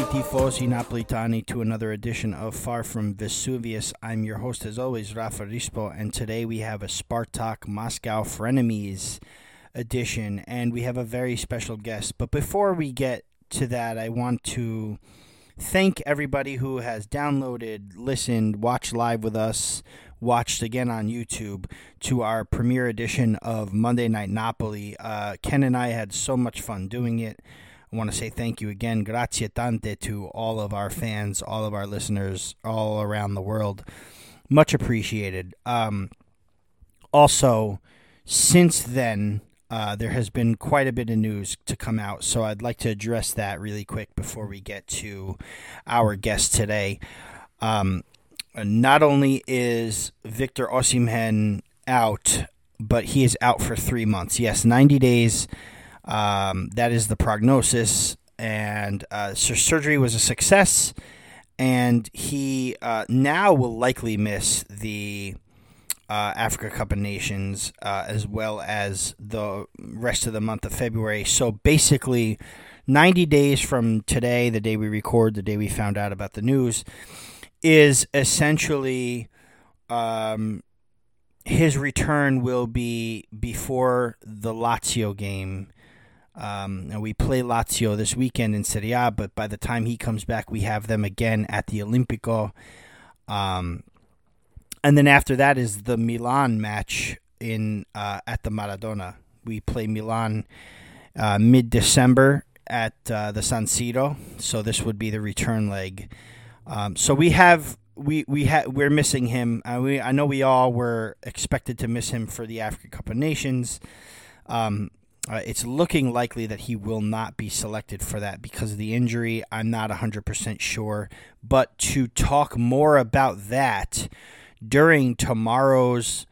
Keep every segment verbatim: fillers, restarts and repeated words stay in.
Benvenuti tifosi napolitani to another edition of Far From Vesuvius. I'm your host as always, Rafa Rispo, and today we have a Spartak Moscow Frenemies edition, and we have a very special guest. But before we get to that, I want to thank everybody who has downloaded, listened, watched live with us, watched again on YouTube to our premiere edition of Monday Night Napoli. Uh, Ken and I had so much fun doing it. I want to say thank you again, grazie tante, to all of our fans, all of our listeners, all around the world. Much appreciated. Um, also, since then, uh, there has been quite a bit of news to come out, so I'd like to address that really quick before we get to our guest today. Um, not only is Victor Osimhen out, but he is out for three months. Yes, ninety days. Um, that is the prognosis, and uh, surgery was a success, and he uh, now will likely miss the uh, Africa Cup of Nations uh, as well as the rest of the month of February. So basically, ninety days from today, the day we record, the day we found out about the news, is essentially um, his return will be before the Lazio game. Um, and we play Lazio this weekend in Serie A, but by the time he comes back, we have them again at the Olimpico. Um, and then after that is the Milan match in uh, at the Maradona. We play Milan uh, mid-December at uh, the San Siro, so this would be the return leg. Um, so we have we we ha- we're missing him. I we I know we all were expected to miss him for the Africa Cup of Nations. Um, Uh, it's looking likely that he will not be selected for that because of the injury. I'm not one hundred percent sure. But to talk more about that, during tomorrow's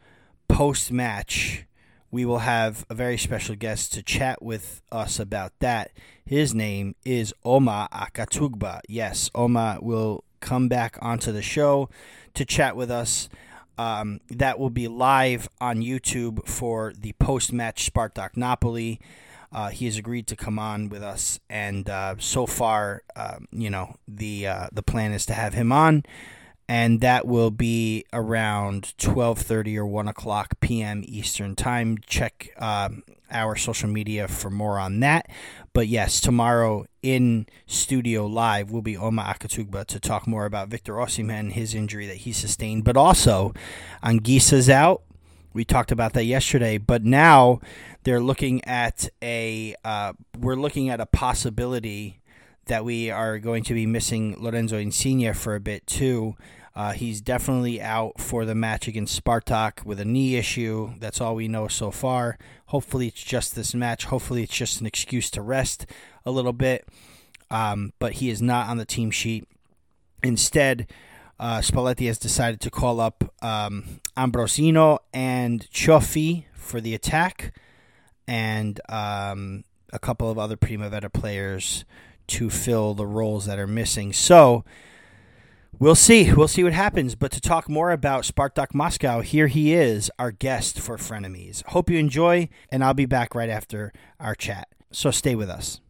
post-match, we will have a very special guest to chat with us about that. His name is Oma Akatugba. Yes, Oma will come back onto the show to chat with us. Um, that will be live on YouTube for the post-match Spartak Napoli. Uh, he has agreed to come on with us, and uh, so far, uh, you know, the uh, the plan is to have him on, and that will be around twelve thirty or one o'clock p.m. Eastern Time. Check uh, our social media for more on that. But yes, tomorrow in studio live will be Oma Akatugba to talk more about Victor Osimhen, his injury that he sustained, but also Anguissa's out. We talked about that yesterday, but now they're looking at a uh, we're looking at a possibility that we are going to be missing Lorenzo Insigne for a bit too. Uh, he's definitely out for the match against Spartak with a knee issue. That's all we know so far. Hopefully it's just this match. Hopefully it's just an excuse to rest a little bit. Um, but he is not on the team sheet. Instead, uh, Spalletti has decided to call up um, Ambrosino and Cioffi for the attack, and um, a couple of other Primavera players to fill the roles that are missing. So we'll see. We'll see what happens. But to talk more about Spartak Moscow, here he is, our guest for Frenemies. Hope you enjoy, and I'll be back right after our chat. So stay with us.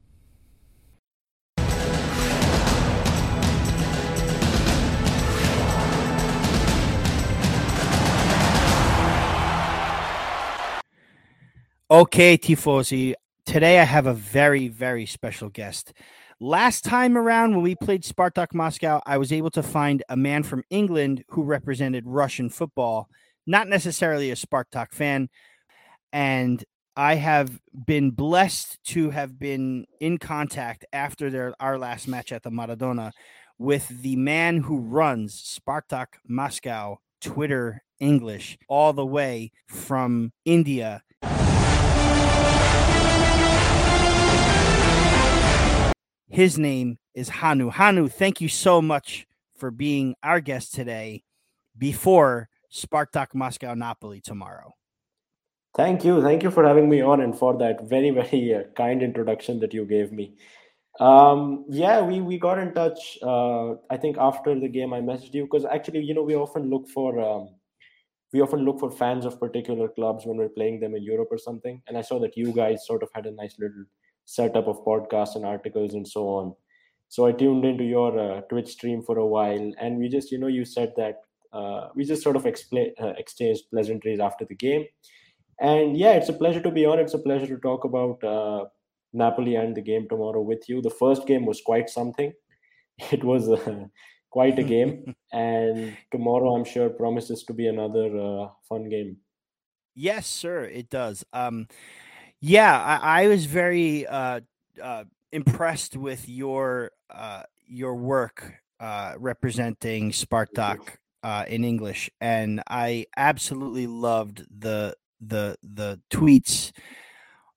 Okay, tifosi. Today I have a very, very special guest. Last time around when we played Spartak Moscow, I was able to find a man from England who represented Russian football, not necessarily a Spartak fan. And I have been blessed to have been in contact after their, our last match at the Maradona with the man who runs Spartak Moscow Twitter English all the way from India. His name is Hanu. Hanu, thank you so much for being our guest today before Spartak Moscow Napoli tomorrow. Thank you. Thank you for having me on and for that very, very uh, kind introduction that you gave me. Um, yeah, we, we got in touch, uh, I think, after the game I messaged you because actually, you know, we often look for um, we often look for fans of particular clubs when we're playing them in Europe or something. And I saw that you guys sort of had a nice little setup of podcasts and articles and so on. So I tuned into your uh, Twitch stream for a while, and we just, you know, you said that uh, we just sort of explain, uh, exchanged pleasantries after the game. And yeah, it's a pleasure to be on. It's a pleasure to talk about uh, Napoli and the game tomorrow with you. The first game was quite something. It was uh, quite a game. And tomorrow, I'm sure, promises to be another uh, fun game. Yes, sir, it does. Um, yeah, I, I was very uh, uh, impressed with your uh, your work uh, representing Spartak uh, in English, and I absolutely loved the the the tweets,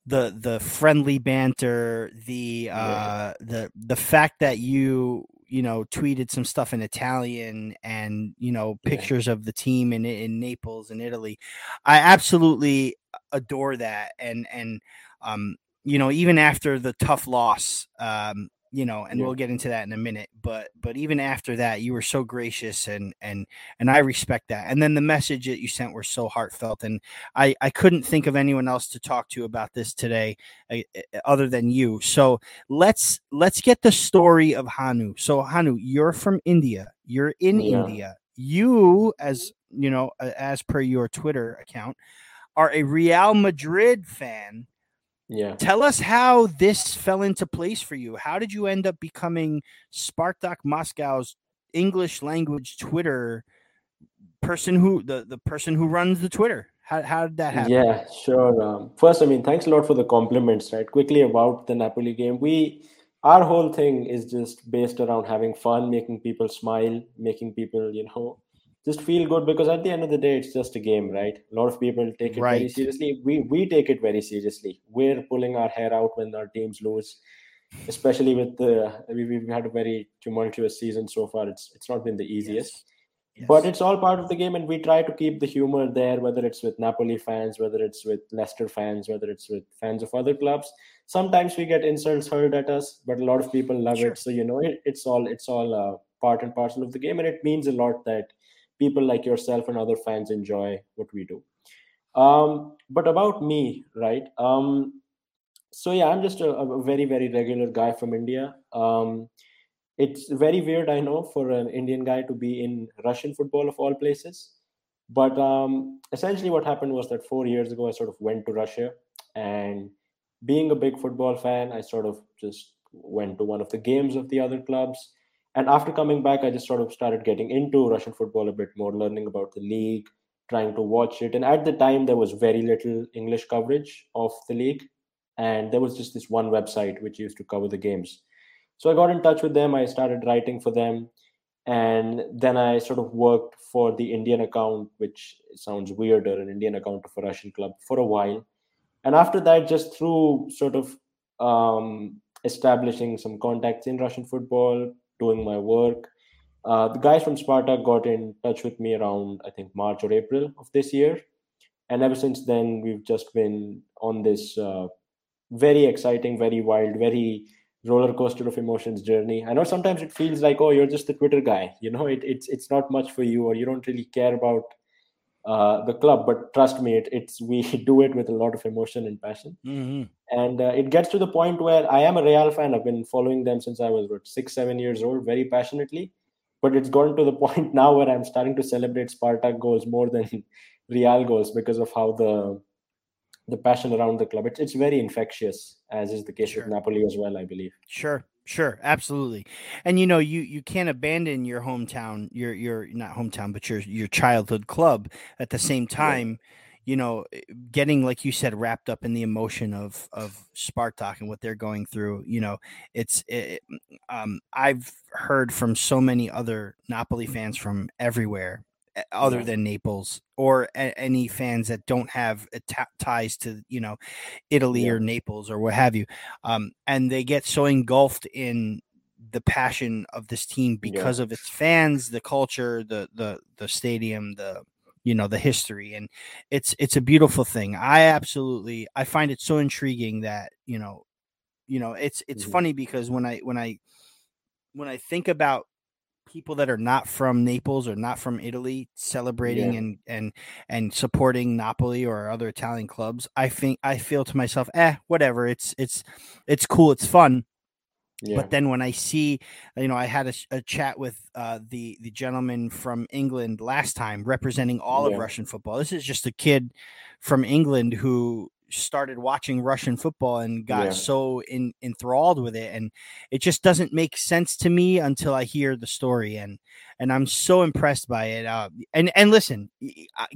the the friendly banter, the uh, yeah. the the fact that you you know tweeted some stuff in Italian, and you know pictures yeah. of the team in in Naples and Italy. I absolutely adore that, and and um. you know, even after the tough loss, um, you know, and yeah. we'll get into that in a minute, but, but even after that, you were so gracious, and, and, and I respect that. And then the message that you sent were so heartfelt, and I, I couldn't think of anyone else to talk to about this today uh, other than you. So let's, let's get the story of Hanu. So Hanu, you're from India, you're in yeah. India, you, as you know, as per your Twitter account, are a Real Madrid fan. Yeah. Tell us how this fell into place for you. How did you end up becoming Spartak Moscow's English language Twitter person, who the, the person who runs the Twitter? How how did that happen? Yeah, sure. Um, first, I mean, thanks a lot for the compliments, right? Quickly about the Napoli game. We, our whole thing is just based around having fun, making people smile, making people, you know, just feel good, because at the end of the day, it's just a game, right? A lot of people take it right. very seriously. We we take it very seriously. We're pulling our hair out when our teams lose, especially with the, I mean, we've had a very tumultuous season so far. It's it's not been the easiest, yes. Yes. But it's all part of the game, and we try to keep the humor there, whether it's with Napoli fans, whether it's with Leicester fans, whether it's with fans of other clubs. Sometimes we get insults heard at us, but a lot of people love sure. it. So, you know, it, it's all, it's all uh, part and parcel of the game, and it means a lot that people like yourself and other fans enjoy what we do. Um, but about me, right? Um, so yeah, I'm just a, a very, very regular guy from India. Um, it's very weird, I know, for an Indian guy to be in Russian football of all places. But um, essentially what happened was that four years ago, I sort of went to Russia, and being a big football fan, I sort of just went to one of the games of the other clubs. And after coming back, I just sort of started getting into Russian football a bit more, learning about the league, trying to watch it. And at the time, there was very little English coverage of the league. And there was just this one website which used to cover the games. So I got in touch with them. I started writing for them. And then I sort of worked for the Indian account, which sounds weirder, an Indian account of a Russian club, for a while. And after that, just through sort of um, establishing some contacts in Russian football, doing my work. Uh, the guys from Spartak got in touch with me around, I think, March or April of this year. And ever since then, we've just been on this uh, very exciting, very wild, very roller coaster of emotions journey. I know sometimes it feels like, oh, you're just the Twitter guy. You know, it, it's it's not much for you, or you don't really care about uh, the club. But trust me, it, it's we do it with a lot of emotion and passion. Mm-hmm. And uh, it gets to the point where I am a Real fan. I've been following them since I was about six, seven years old, very passionately. But it's gotten to the point now where I'm starting to celebrate Spartak goals more than Real goals because of how the the passion around the club. It's, it's very infectious, as is the case sure. with Napoli as well, I believe. Sure, sure, absolutely. And, you know, you you can't abandon your hometown, your your not hometown, but your your childhood club at the same time. Yeah. You know, getting, like you said, wrapped up in the emotion of of Spartak and what they're going through. You know, it's it, um, I've heard from so many other Napoli fans from everywhere other than Naples, or a- any fans that don't have t- ties to, you know, Italy yeah. or Naples or what have you. Um, and they get so engulfed in the passion of this team because yeah. of its fans, the culture, the the the stadium, the you know, the history, and it's, it's a beautiful thing. I absolutely, I find it so intriguing that, you know, you know, it's, it's mm-hmm. funny because when I, when I, when I think about people that are not from Naples or not from Italy celebrating yeah. and, and, and supporting Napoli or other Italian clubs, I think I feel to myself, eh, whatever. It's, it's, it's cool. It's fun. Yeah. But then when I see, you know, I had a, a chat with uh, the, the gentleman from England last time representing all yeah. of Russian football. This is just a kid from England who started watching Russian football and got yeah. so in, enthralled with it. And it just doesn't make sense to me until I hear the story. And, and I'm so impressed by it. Uh, and, and listen,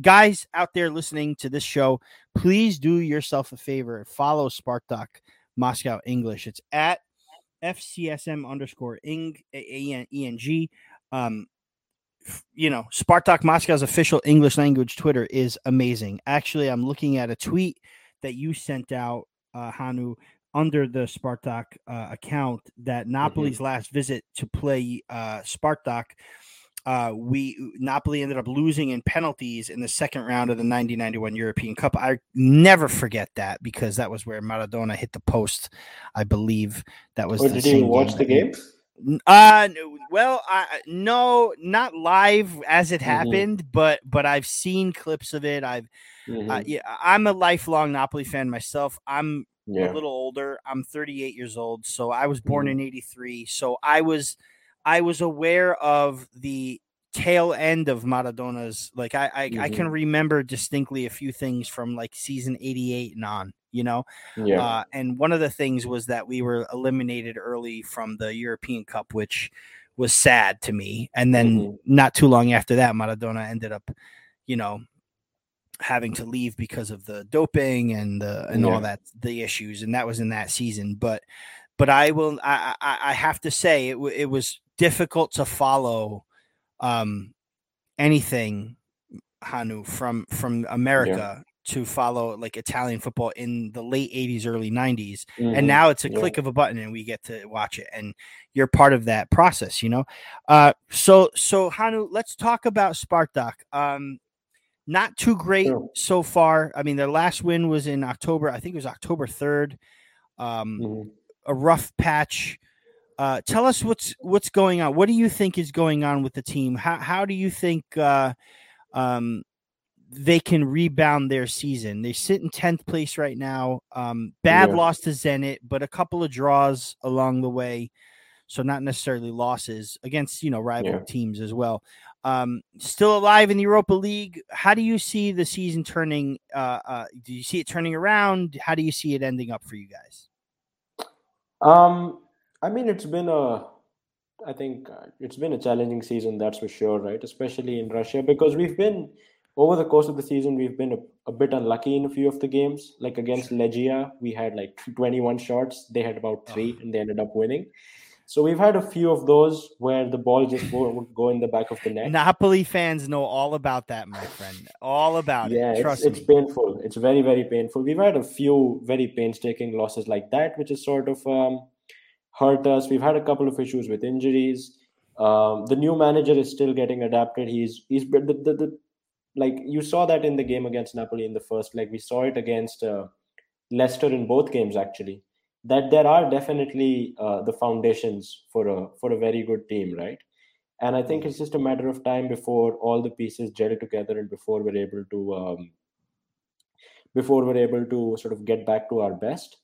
guys out there listening to this show, please do yourself a favor. Follow Spartak Moscow English. It's at F C S M underscore ing E N G. Um, you know, Spartak Moscow's official English language Twitter is amazing. Actually, I'm looking at a tweet that you sent out, uh, Hanu, under the Spartak uh, account, that Napoli's mm-hmm. last visit to play uh, Spartak, uh, we Napoli ended up losing in penalties in the second round of the ninety ninety-one European Cup. I never forget that because that was where Maradona hit the post, I believe. That was. Oh, the did you watch game. the game? Uh, well, I, no, not live as it mm-hmm. happened, but but I've seen clips of it. I've. Mm-hmm. Uh, yeah, I'm a lifelong Napoli fan myself. I'm yeah. a little older. I'm thirty-eight years old, so I was born mm-hmm. in eighty-three. So I was, I was aware of the tail end of Maradona's. Like I, I, mm-hmm. I can remember distinctly a few things from like season eighty-eight and on. You know, yeah. uh, and one of the things was that we were eliminated early from the European Cup, which was sad to me. And then mm-hmm. not too long after that, Maradona ended up, you know, having to leave because of the doping and the, and yeah. all that, the issues. And that was in that season. But, but I will, I, I, I have to say it, w- it was difficult to follow um, anything, Hanu, from, from America yeah. to follow like Italian football in the late eighties, early nineties. Mm-hmm. And now it's a yeah. click of a button and we get to watch it. And you're part of that process, you know? Uh, so, so Hanu, let's talk about Spartak. Um, Not too great sure. so far. I mean, their last win was in October. I think it was October third. Um, mm-hmm. A rough patch. Uh, tell us what's what's going on. What do you think is going on with the team? How how do you think uh, um, they can rebound their season? They sit in tenth place right now. Um, bad yeah. loss to Zenit, but a couple of draws along the way. So not necessarily losses against, you know, rival yeah. teams as well. Um, still alive in the Europa League. How do you see the season turning? Uh, uh, do you see it turning around? How do you see it ending up for you guys? Um, I mean, it's been a, I think it's been a challenging season. That's for sure. Right. Especially in Russia, because we've been over the course of the season, we've been a, a bit unlucky in a few of the games, like against Legia, we had like twenty-one shots. They had about three oh. and they ended up winning. So we've had a few of those where the ball just would go in the back of the net. Napoli fans know all about that, my friend. All about yeah, it. Yeah, it's, it's painful. It's very, very painful. We've had a few very painstaking losses like that, which has sort of um, hurt us. We've had a couple of issues with injuries. Um, the new manager is still getting adapted. He's he's the, the, the like you saw that in the game against Napoli in the first leg. We saw it against uh, Leicester in both games actually. That there are definitely uh, the foundations for a for a very good team, right? And I think it's just a matter of time before all the pieces gel together and before we're able to um, before we're able to sort of get back to our best.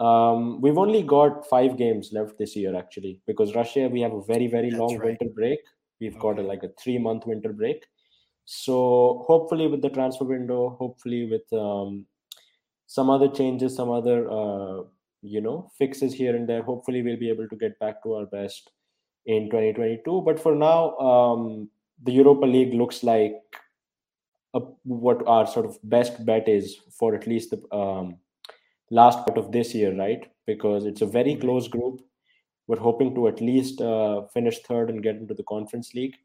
Um, we've only got five games left this year, actually, because Russia we have a very very That's long right. winter break. We've okay. got a, like a three month winter break. So hopefully with the transfer window, hopefully with um, some other changes, some other. Uh, you know, fixes here and there. Hopefully we'll be able to get back to our best in twenty twenty-two. But for now, um, the Europa League looks like a, what our sort of best bet is for at least the um, last part of this year, right? Because it's a very close group. We're hoping to at least uh, finish third and get into the Conference League.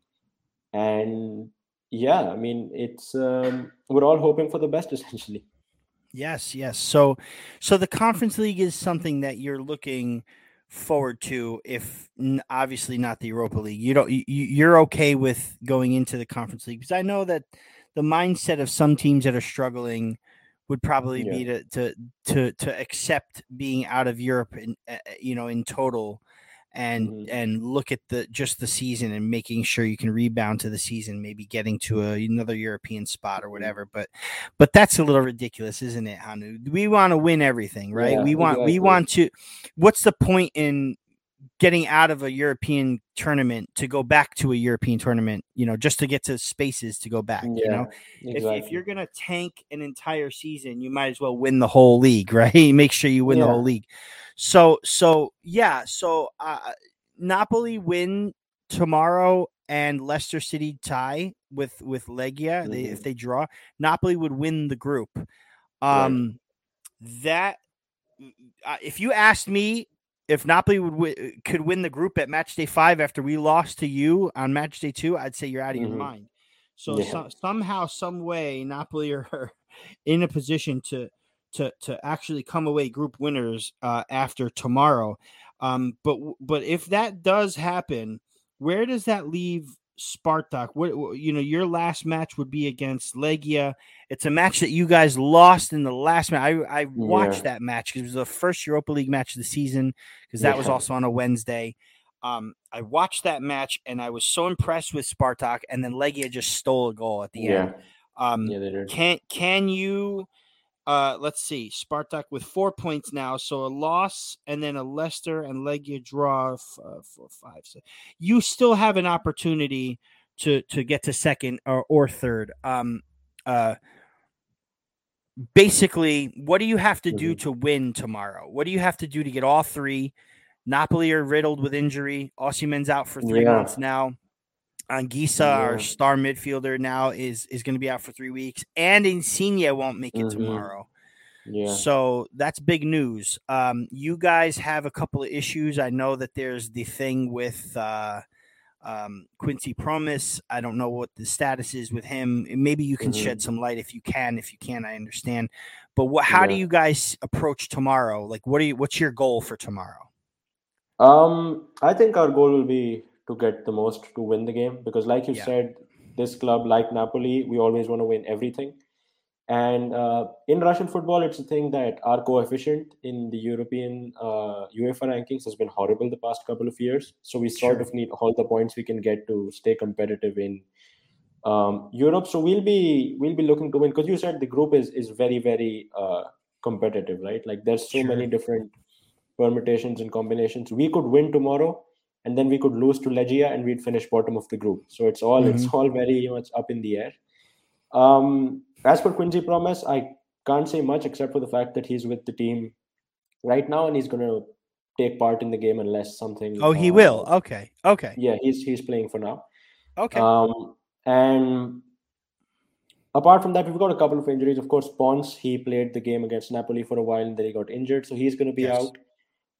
And yeah, I mean, it's um, we're all hoping for the best, essentially. Yes, yes. So so the Conference League is something that you're looking forward to, if obviously not the Europa League. You don't you, you're okay with going into the Conference League, because I know that the mindset of some teams that are struggling would probably yeah. be to, to to to accept being out of Europe in, uh, you know, in total, and mm-hmm. and look at the just the season and making sure you can rebound to the season, maybe getting to a, another European spot or whatever. But but that's a little ridiculous, isn't it, Hanu? We want to win everything, right? Yeah, we want exactly. we want to. What's the point in getting out of a European tournament to go back to a European tournament, you know, just to get to spaces to go back, yeah, you know, exactly. if, if you're going to tank an entire season, you might as well win the whole league, right? Make sure you win yeah. the whole league. So, so yeah. So uh, Napoli win tomorrow and Leicester City tie with, with Legia. Mm-hmm. They, if they draw, Napoli would win the group. Um, right. That uh, if you asked me, if Napoli would w- could win the group at match day five after we lost to you on match day two, I'd say you're out of mm-hmm. your mind. So, yeah. so somehow, some way, Napoli are in a position to to to actually come away group winners uh, after tomorrow. Um, but but if that does happen, where does that leave Spartak? What, you know, your last match would be against Legia. It's a match that you guys lost in the last match. I, I watched yeah. that match because it was the first Europa League match of the season because that yeah. was also on a Wednesday. Um, I watched that match and I was so impressed with Spartak, and then Legia just stole a goal at the yeah. end. Um, yeah, they did. Can can you? Uh, let's see, Spartak with four points now, so a loss and then a Leicester and Legia draw f- uh, four, five, six. You still have an opportunity to to get to second or, or third. Um, uh, basically, what do you have to do to win tomorrow? What do you have to do to get all three? Napoli are riddled with injury. Osimhen's out for three yeah. months now. Anguissa, yeah. our star midfielder, now is is going to be out for three weeks, and Insigne won't make it mm-hmm. tomorrow. Yeah. So that's big news. Um, you guys have a couple of issues. I know that there's the thing with uh, um, Quincy Promis. I don't know what the status is with him. Maybe you can mm-hmm. shed some light if you can. If you can, I understand. But what? How yeah. do you guys approach tomorrow? Like, what do you? What's your goal for tomorrow? Um, I think our goal will be to get the most, to win the game. Because like you yeah. said, this club, like Napoli, we always want to win everything. And uh, in Russian football, it's a thing that our coefficient in the European uh, UEFA rankings has been horrible the past couple of years. So we sort sure. of need all the points we can get to stay competitive in um, Europe. So we'll be we'll be looking to win. Because you said the group is, is very, very uh, competitive, right? Like there's so sure. many different permutations and combinations. We could win tomorrow, and then we could lose to Legia and we'd finish bottom of the group. So it's all mm-hmm. it's all very much up in the air. Um, as for Quincy Promis, I can't say much except for the fact that he's with the team right now and he's going to take part in the game unless something... Oh, he uh, will. Okay. Okay. Yeah, he's he's playing for now. Okay. Um, and apart from that, we've got a couple of injuries. Of course, Pons, he played the game against Napoli for a while and then he got injured. So he's going to be yes.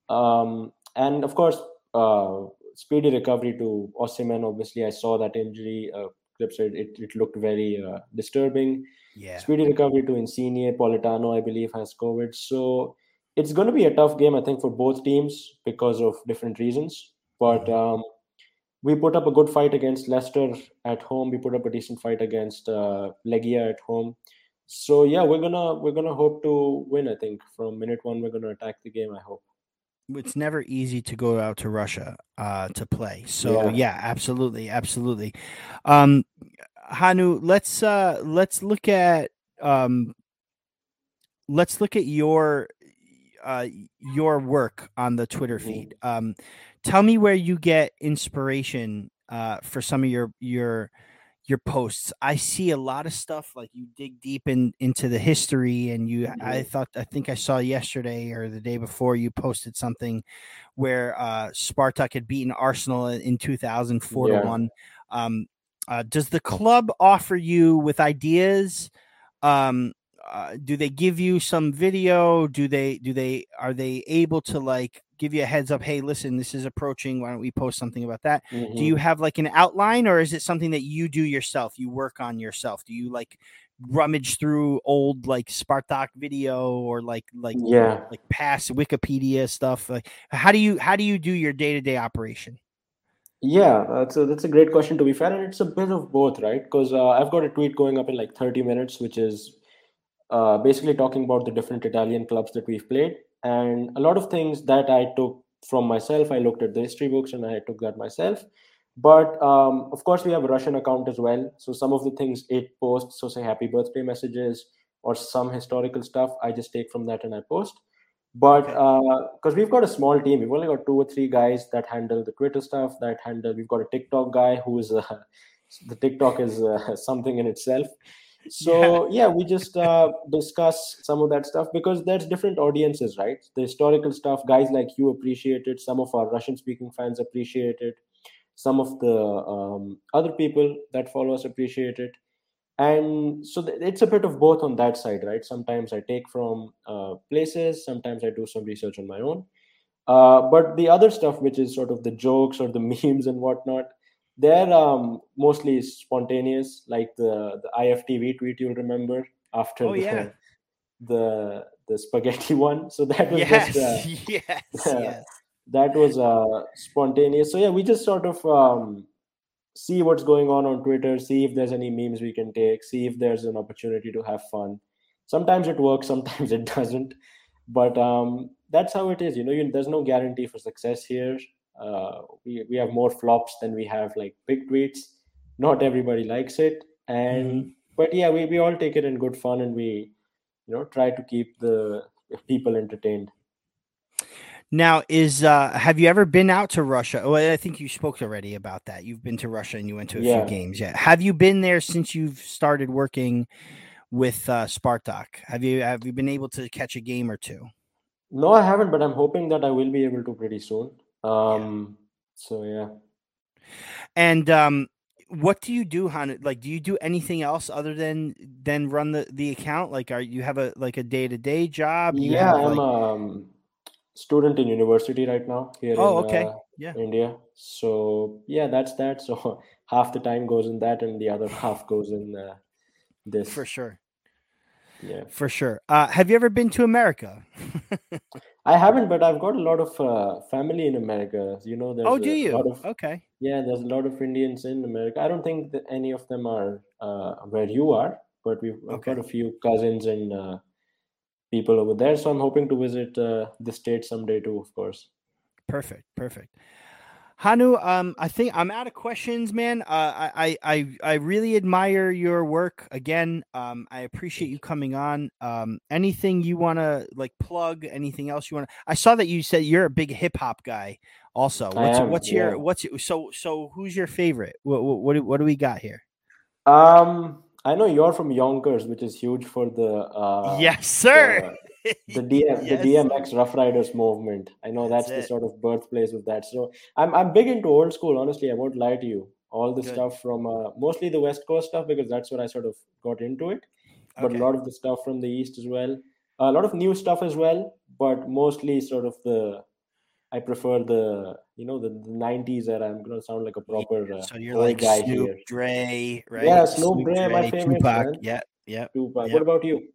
out. Um, and of course... Uh, speedy recovery to Osimhen. Obviously, I saw that injury uh, clips. It, it, it looked very uh, disturbing. Yeah. Speedy recovery to Insigne. Politano, I believe, has COVID. So it's going to be a tough game, I think, for both teams because of different reasons. But um, we put up a good fight against Leicester at home. We put up a decent fight against uh, Legia at home. So yeah, we're gonna we're gonna hope to win. I think from minute one, we're gonna attack the game. I hope. It's never easy to go out to Russia uh, to play. So yeah, yeah absolutely, absolutely. Um, Hanu, let's uh, let's look at um, let's look at your uh, your work on the Twitter feed. Um, tell me where you get inspiration uh, for some of your your your posts. I see a lot of stuff like you dig deep in into the history and you, mm-hmm. I thought, I think I saw yesterday or the day before you posted something where uh, Spartak had beaten Arsenal in two thousand four yeah. to one. Um, uh, does the club offer you with ideas? Um, uh, do they give you some video? Do they, do they, are they able to like give you a heads up? Hey, listen, this is approaching. Why don't we post something about that? Mm-hmm. Do you have like an outline or is it something that you do yourself? You work on yourself. Do you like rummage through old, like Spartak video or like, like, yeah. like past Wikipedia stuff? Like how do you, how do you do your day-to-day operation? Yeah. Uh, so that's a great question to be fair. And it's a bit of both, right? Cause uh, I've got a tweet going up in like thirty minutes, which is uh, basically talking about the different Italian clubs that we've played. And a lot of things that I took from myself, I looked at the history books and I took that myself. But um, of course, we have a Russian account as well. So some of the things it posts, so say happy birthday messages or some historical stuff, I just take from that and I post. But because uh, we've got a small team, we've only got two or three guys that handle the Twitter stuff, that handle, we've got a TikTok guy who is, uh, the TikTok is uh, something in itself. So yeah, yeah we just uh, discuss some of that stuff because there's different audiences, right? The historical stuff, guys like you appreciate it. Some of our Russian-speaking fans appreciate it. Some of the um, other people that follow us appreciate it. And so th- it's a bit of both on that side, right? Sometimes I take from uh, places, sometimes I do some research on my own. Uh, but the other stuff, which is sort of the jokes or the memes and whatnot, they're um, mostly spontaneous, like the, the I F T V tweet you'll remember after oh, the, yeah. the the spaghetti one. So that was yes, just, uh, yes, uh, yes. That was uh, spontaneous. So yeah, we just sort of um, see what's going on on Twitter, see if there's any memes we can take, see if there's an opportunity to have fun. Sometimes it works, sometimes it doesn't. But um, that's how it is. You know, you, there's no guarantee for success here. Uh, we, we have more flops than we have like big tweets. Not everybody likes it. And, mm-hmm. but yeah, we, we all take it in good fun and we, you know, try to keep the people entertained. Now is, uh, have you ever been out to Russia? Well, I think you spoke already about that. You've been to Russia and you went to a yeah. few games. Yeah. Have you been there since you've started working with, uh, Spartak? Have you, have you been able to catch a game or two? No, I haven't, but I'm hoping that I will be able to pretty soon. Um, yeah. so yeah. And, um, what do you do, Hanu? Like, do you do anything else other than, than run the, the account? Like, are you have a, like a day-to-day job? You yeah. Have, I'm, like... um, student in university right now here oh, in okay. uh, yeah. India. So yeah, that's that. So half the time goes in that and the other half goes in uh, this. For sure. Yeah, for sure. Uh, have you ever been to America? I haven't, but I've got a lot of uh, family in America. You know, there's oh, do a you? Lot of, okay. Yeah, there's a lot of Indians in America. I don't think that any of them are uh, where you are, but we've okay. got a few cousins and uh, people over there. So I'm hoping to visit uh, the state someday too, of course. Perfect. Perfect. Hanu, um, I think I'm out of questions, man. Uh, I, I, I really admire your work. Again, um, I appreciate you coming on. Um, anything you want to like plug? Anything else you want to? I saw that you said you're a big hip hop guy. Also, what's, am, what's yeah. your what's so so? Who's your favorite? What what what do we got here? Um, I know you're from Yonkers, which is huge for the uh, yes, sir. The, The D M, yes. the D M X Rough Riders movement. I know that's, that's the sort of birthplace of that. So I'm I'm big into old school. Honestly, I won't lie to you. All the Good. Stuff from uh, mostly the West Coast stuff because that's where I sort of got into it. But okay. a lot of the stuff from the East as well. A lot of new stuff as well. But mostly sort of the I prefer the you know the, the nineties era. I'm gonna sound like a proper uh, so you're old like guy Snoop, here. Dre, right? Yeah, Snoop, Snoop Dre, Dre, my favorite. Tupac. Man. Yeah, yeah. Tupac. Yeah. What about you?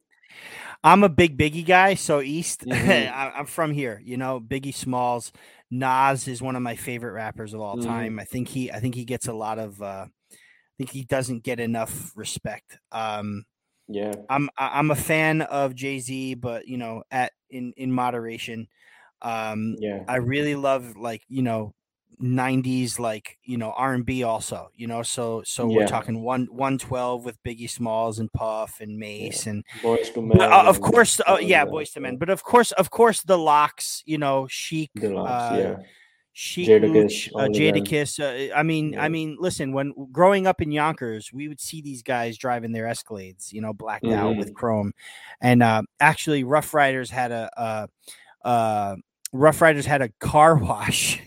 I'm a big Biggie guy, so East. Mm-hmm. I, I'm from here, you know. Biggie Smalls, Nas is one of my favorite rappers of all mm-hmm. time. I think he, I think he gets a lot of, uh, I think he doesn't get enough respect. Um, yeah, I'm, I'm a fan of Jay-Z, but you know, at in in moderation. Um, yeah, I really love like you know, nineties like you know R and B also, you know. So so yeah. we're talking one one twelve with Biggie Smalls and Puff and Mace yeah. and Boyz two Men, uh, of course, uh, yeah, Boyz two Men. But of course, of course, the Locks, you know, Chic, the Locks, uh, yeah. Chic, Jadakiss. Uh, Jadakiss uh, I mean, yeah. I mean, listen. When growing up in Yonkers, we would see these guys driving their Escalades, you know, blacked mm-hmm. out with chrome. And uh, actually, Rough Riders had a. Uh, uh, Rough Riders had a car wash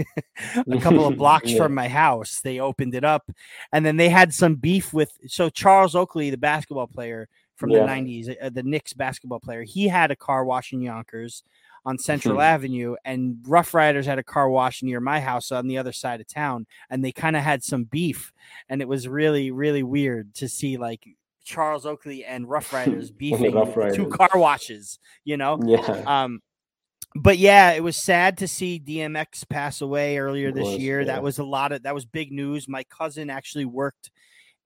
a couple of blocks yeah. from my house. They opened it up and then they had some beef with. So Charles Oakley, the basketball player from yeah. the nineties, uh, the Knicks basketball player, he had a car wash in Yonkers on Central Avenue and Rough Riders had a car wash near my house on the other side of town. And they kind of had some beef and it was really, really weird to see like Charles Oakley and Rough Riders beefing Rough Riders. Two car washes, you know? Yeah. Um, But yeah, it was sad to see D M X pass away earlier this was, year. Yeah. That was a lot of that was big news. My cousin actually worked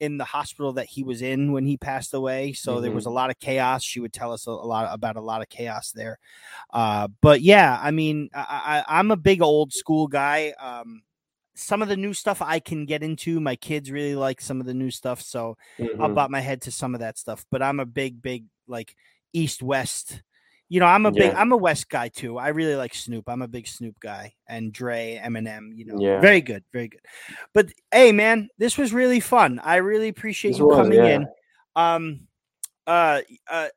in the hospital that he was in when he passed away, so mm-hmm. there was a lot of chaos. She would tell us a, a lot about a lot of chaos there. Uh, but yeah, I mean, I, I, I'm a big old school guy. Um, some of the new stuff I can get into. My kids really like some of the new stuff, so mm-hmm. I'll bob my head to some of that stuff. But I'm a big, big like East West. You know, I'm a yeah. big, I'm a West guy too. I really like Snoop. I'm a big Snoop guy, and Dre, Eminem. You know, yeah. very good, very good. But hey, man, this was really fun. I really appreciate this you was, coming yeah. in. Um, uh, uh,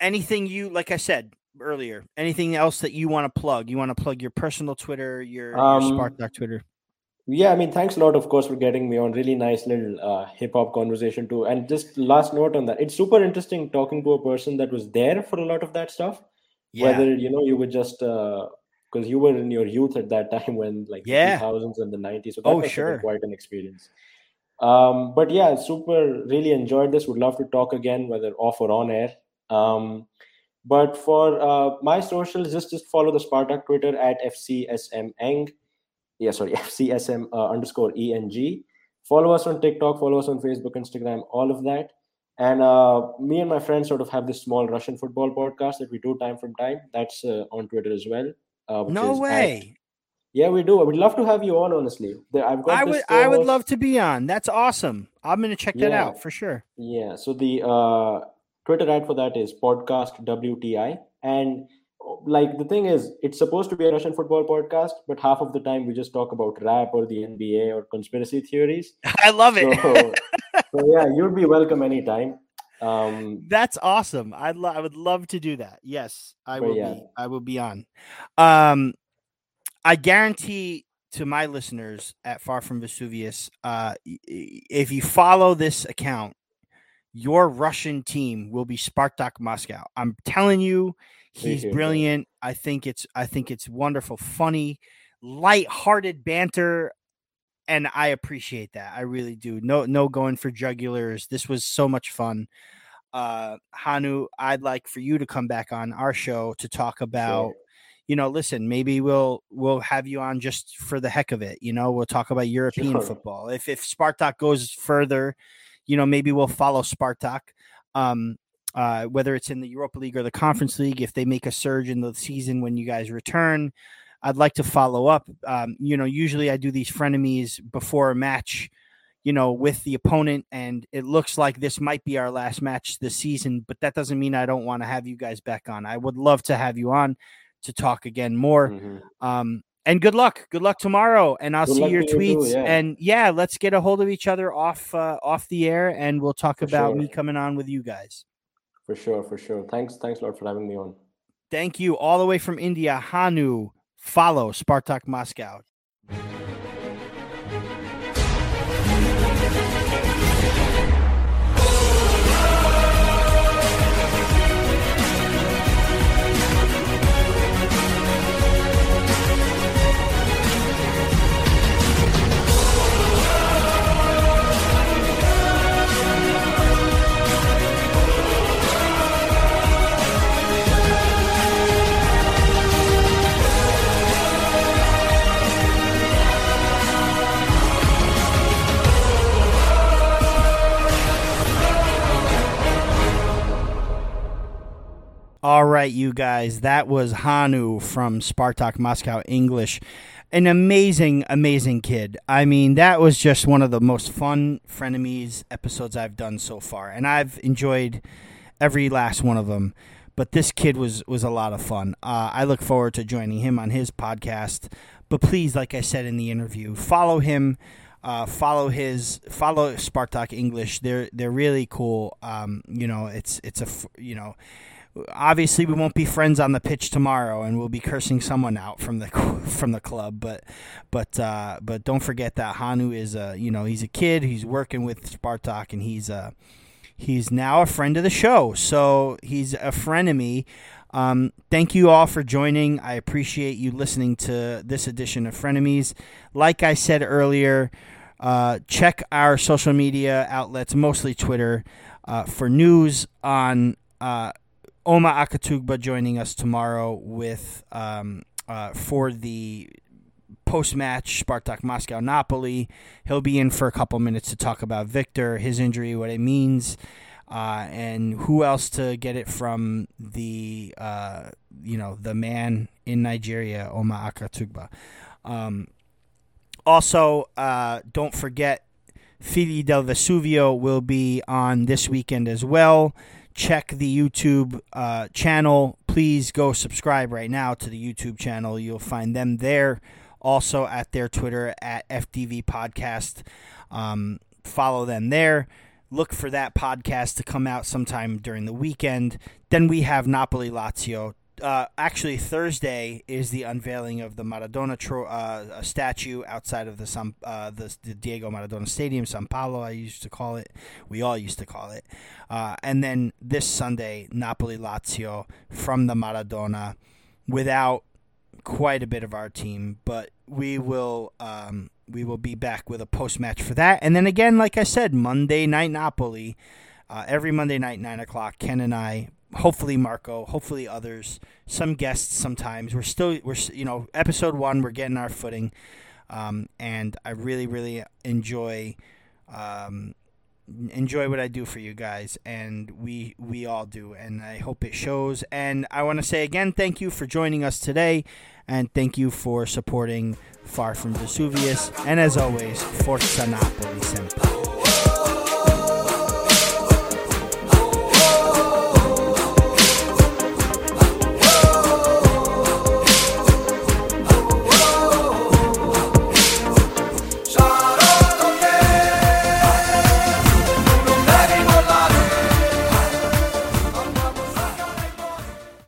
anything you like? I said earlier. Anything else that you want to plug? You want to plug your personal Twitter, your, um, your Spartak Twitter. Yeah, I mean, thanks a lot, of course, for getting me on. Really nice little uh, hip-hop conversation, too. And just last note on that. It's super interesting talking to a person that was there for a lot of that stuff. Yeah. Whether, you know, you were just... Because uh, you were in your youth at that time when, like, yeah. the two thousands and the nineties. So that oh, was sure. quite an experience. Um, but, yeah, super... Really enjoyed this. Would love to talk again, whether off or on air. Um, but for uh, my socials, just, just follow the Spartak Twitter at F C S M Eng. Yeah, sorry, F C S M uh, underscore E N G. Follow us on TikTok, follow us on Facebook, Instagram, all of that. And uh, me and my friends sort of have this small Russian football podcast that we do time from time. That's uh, on Twitter as well. Uh, no way. At... Yeah, we do. I would love to have you on, honestly. I've got I would, I would love to be on. That's awesome. I'm going to check that yeah. out for sure. Yeah, so the uh, Twitter ad for that is podcast W T I. And... Like, the thing is, it's supposed to be a Russian football podcast, but half of the time we just talk about rap or the N B A or conspiracy theories. I love it. So, so yeah, you'd be welcome anytime. Um, That's awesome. I lo- I would love to do that. Yes, I will yeah. be. I will be on. Um, I guarantee to my listeners at Far From Vesuvius, uh, if you follow this account, your Russian team will be Spartak Moscow. I'm telling you. He's brilliant. I think it's I think it's wonderful, funny, lighthearted banter, and I appreciate that. I really do. No, no going for jugulars. This was so much fun. Uh, Hanu, I'd like for you to come back on our show to talk about, sure. you know, listen, maybe we'll we'll have you on just for the heck of it. You know, we'll talk about European sure. football. If if Spartak goes further, you know, maybe we'll follow Spartak. Um Uh, whether it's in the Europa League or the Conference League, if they make a surge in the season when you guys return, I'd like to follow up. Um, you know, usually I do these frenemies before a match, you know, with the opponent, and it looks like this might be our last match this season, but that doesn't mean I don't want to have you guys back on. I would love to have you on to talk again more. Mm-hmm. Um, and good luck. Good luck tomorrow, and I'll good see your tweets. You do, yeah. And, yeah, let's get a hold of each other off uh, off the air, and we'll talk For about sure. me coming on with you guys. For sure, for sure. Thanks, thanks a lot for having me on. Thank you. All the way from India, Hanu, follow Spartak Moscow. All right, you guys, that was Hanu from Spartak Moscow English. An amazing, amazing kid. I mean, that was just one of the most fun frenemies episodes I've done so far, and I've enjoyed every last one of them. But this kid was, was a lot of fun. Uh, I look forward to joining him on his podcast. But please, like I said in the interview, follow him. Uh, follow his follow Spartak English. They're they're really cool. Um, you know, it's it's a you know. Obviously, we won't be friends on the pitch tomorrow, and we'll be cursing someone out from the from the club. But, but, uh, but don't forget that Hanu is a you know he's a kid. He's working with Spartak, and he's a he's now a friend of the show. So he's a frenemy. Um, thank you all for joining. I appreciate you listening to this edition of Frenemies. Like I said earlier, uh, check our social media outlets, mostly Twitter, uh, for news on. Uh, Oma Akatugba joining us tomorrow with um, uh, for the post-match Spartak Moscow Napoli. He'll be in for a couple minutes to talk about Victor, his injury, what it means, uh, and who else to get it from the uh, you know the man in Nigeria, Oma Akatugba. Um, also, uh, don't forget, Figli del Vesuvio will be on this weekend as well. check the YouTube uh, channel. Please go subscribe right now to the YouTube channel. You'll find them there. Also at their Twitter, at F D V Podcast. Um, follow them there. Look for that podcast to come out sometime during the weekend. Then we have Napoli Lazio. Uh, actually, Thursday is the unveiling of the Maradona tro- uh, statue outside of the, San, uh, the the Diego Maradona Stadium, San Paolo, I used to call it. We all used to call it. Uh, and then this Sunday, Napoli-Lazio from the Maradona, without quite a bit of our team, but we will um, we will be back with a post-match for that. And then again, like I said, Monday Night Napoli, uh, every Monday night, nine o'clock, Ken and I, hopefully Marco, hopefully others, some guests sometimes. We're still, we're you know, episode one, we're getting our footing. Um, and I really, really enjoy um, enjoy what I do for you guys. And we, we all do. And I hope it shows. And I want to say again, thank you for joining us today. And thank you for supporting Far From Vesuvius. And as always, Forza Napoli Sempre.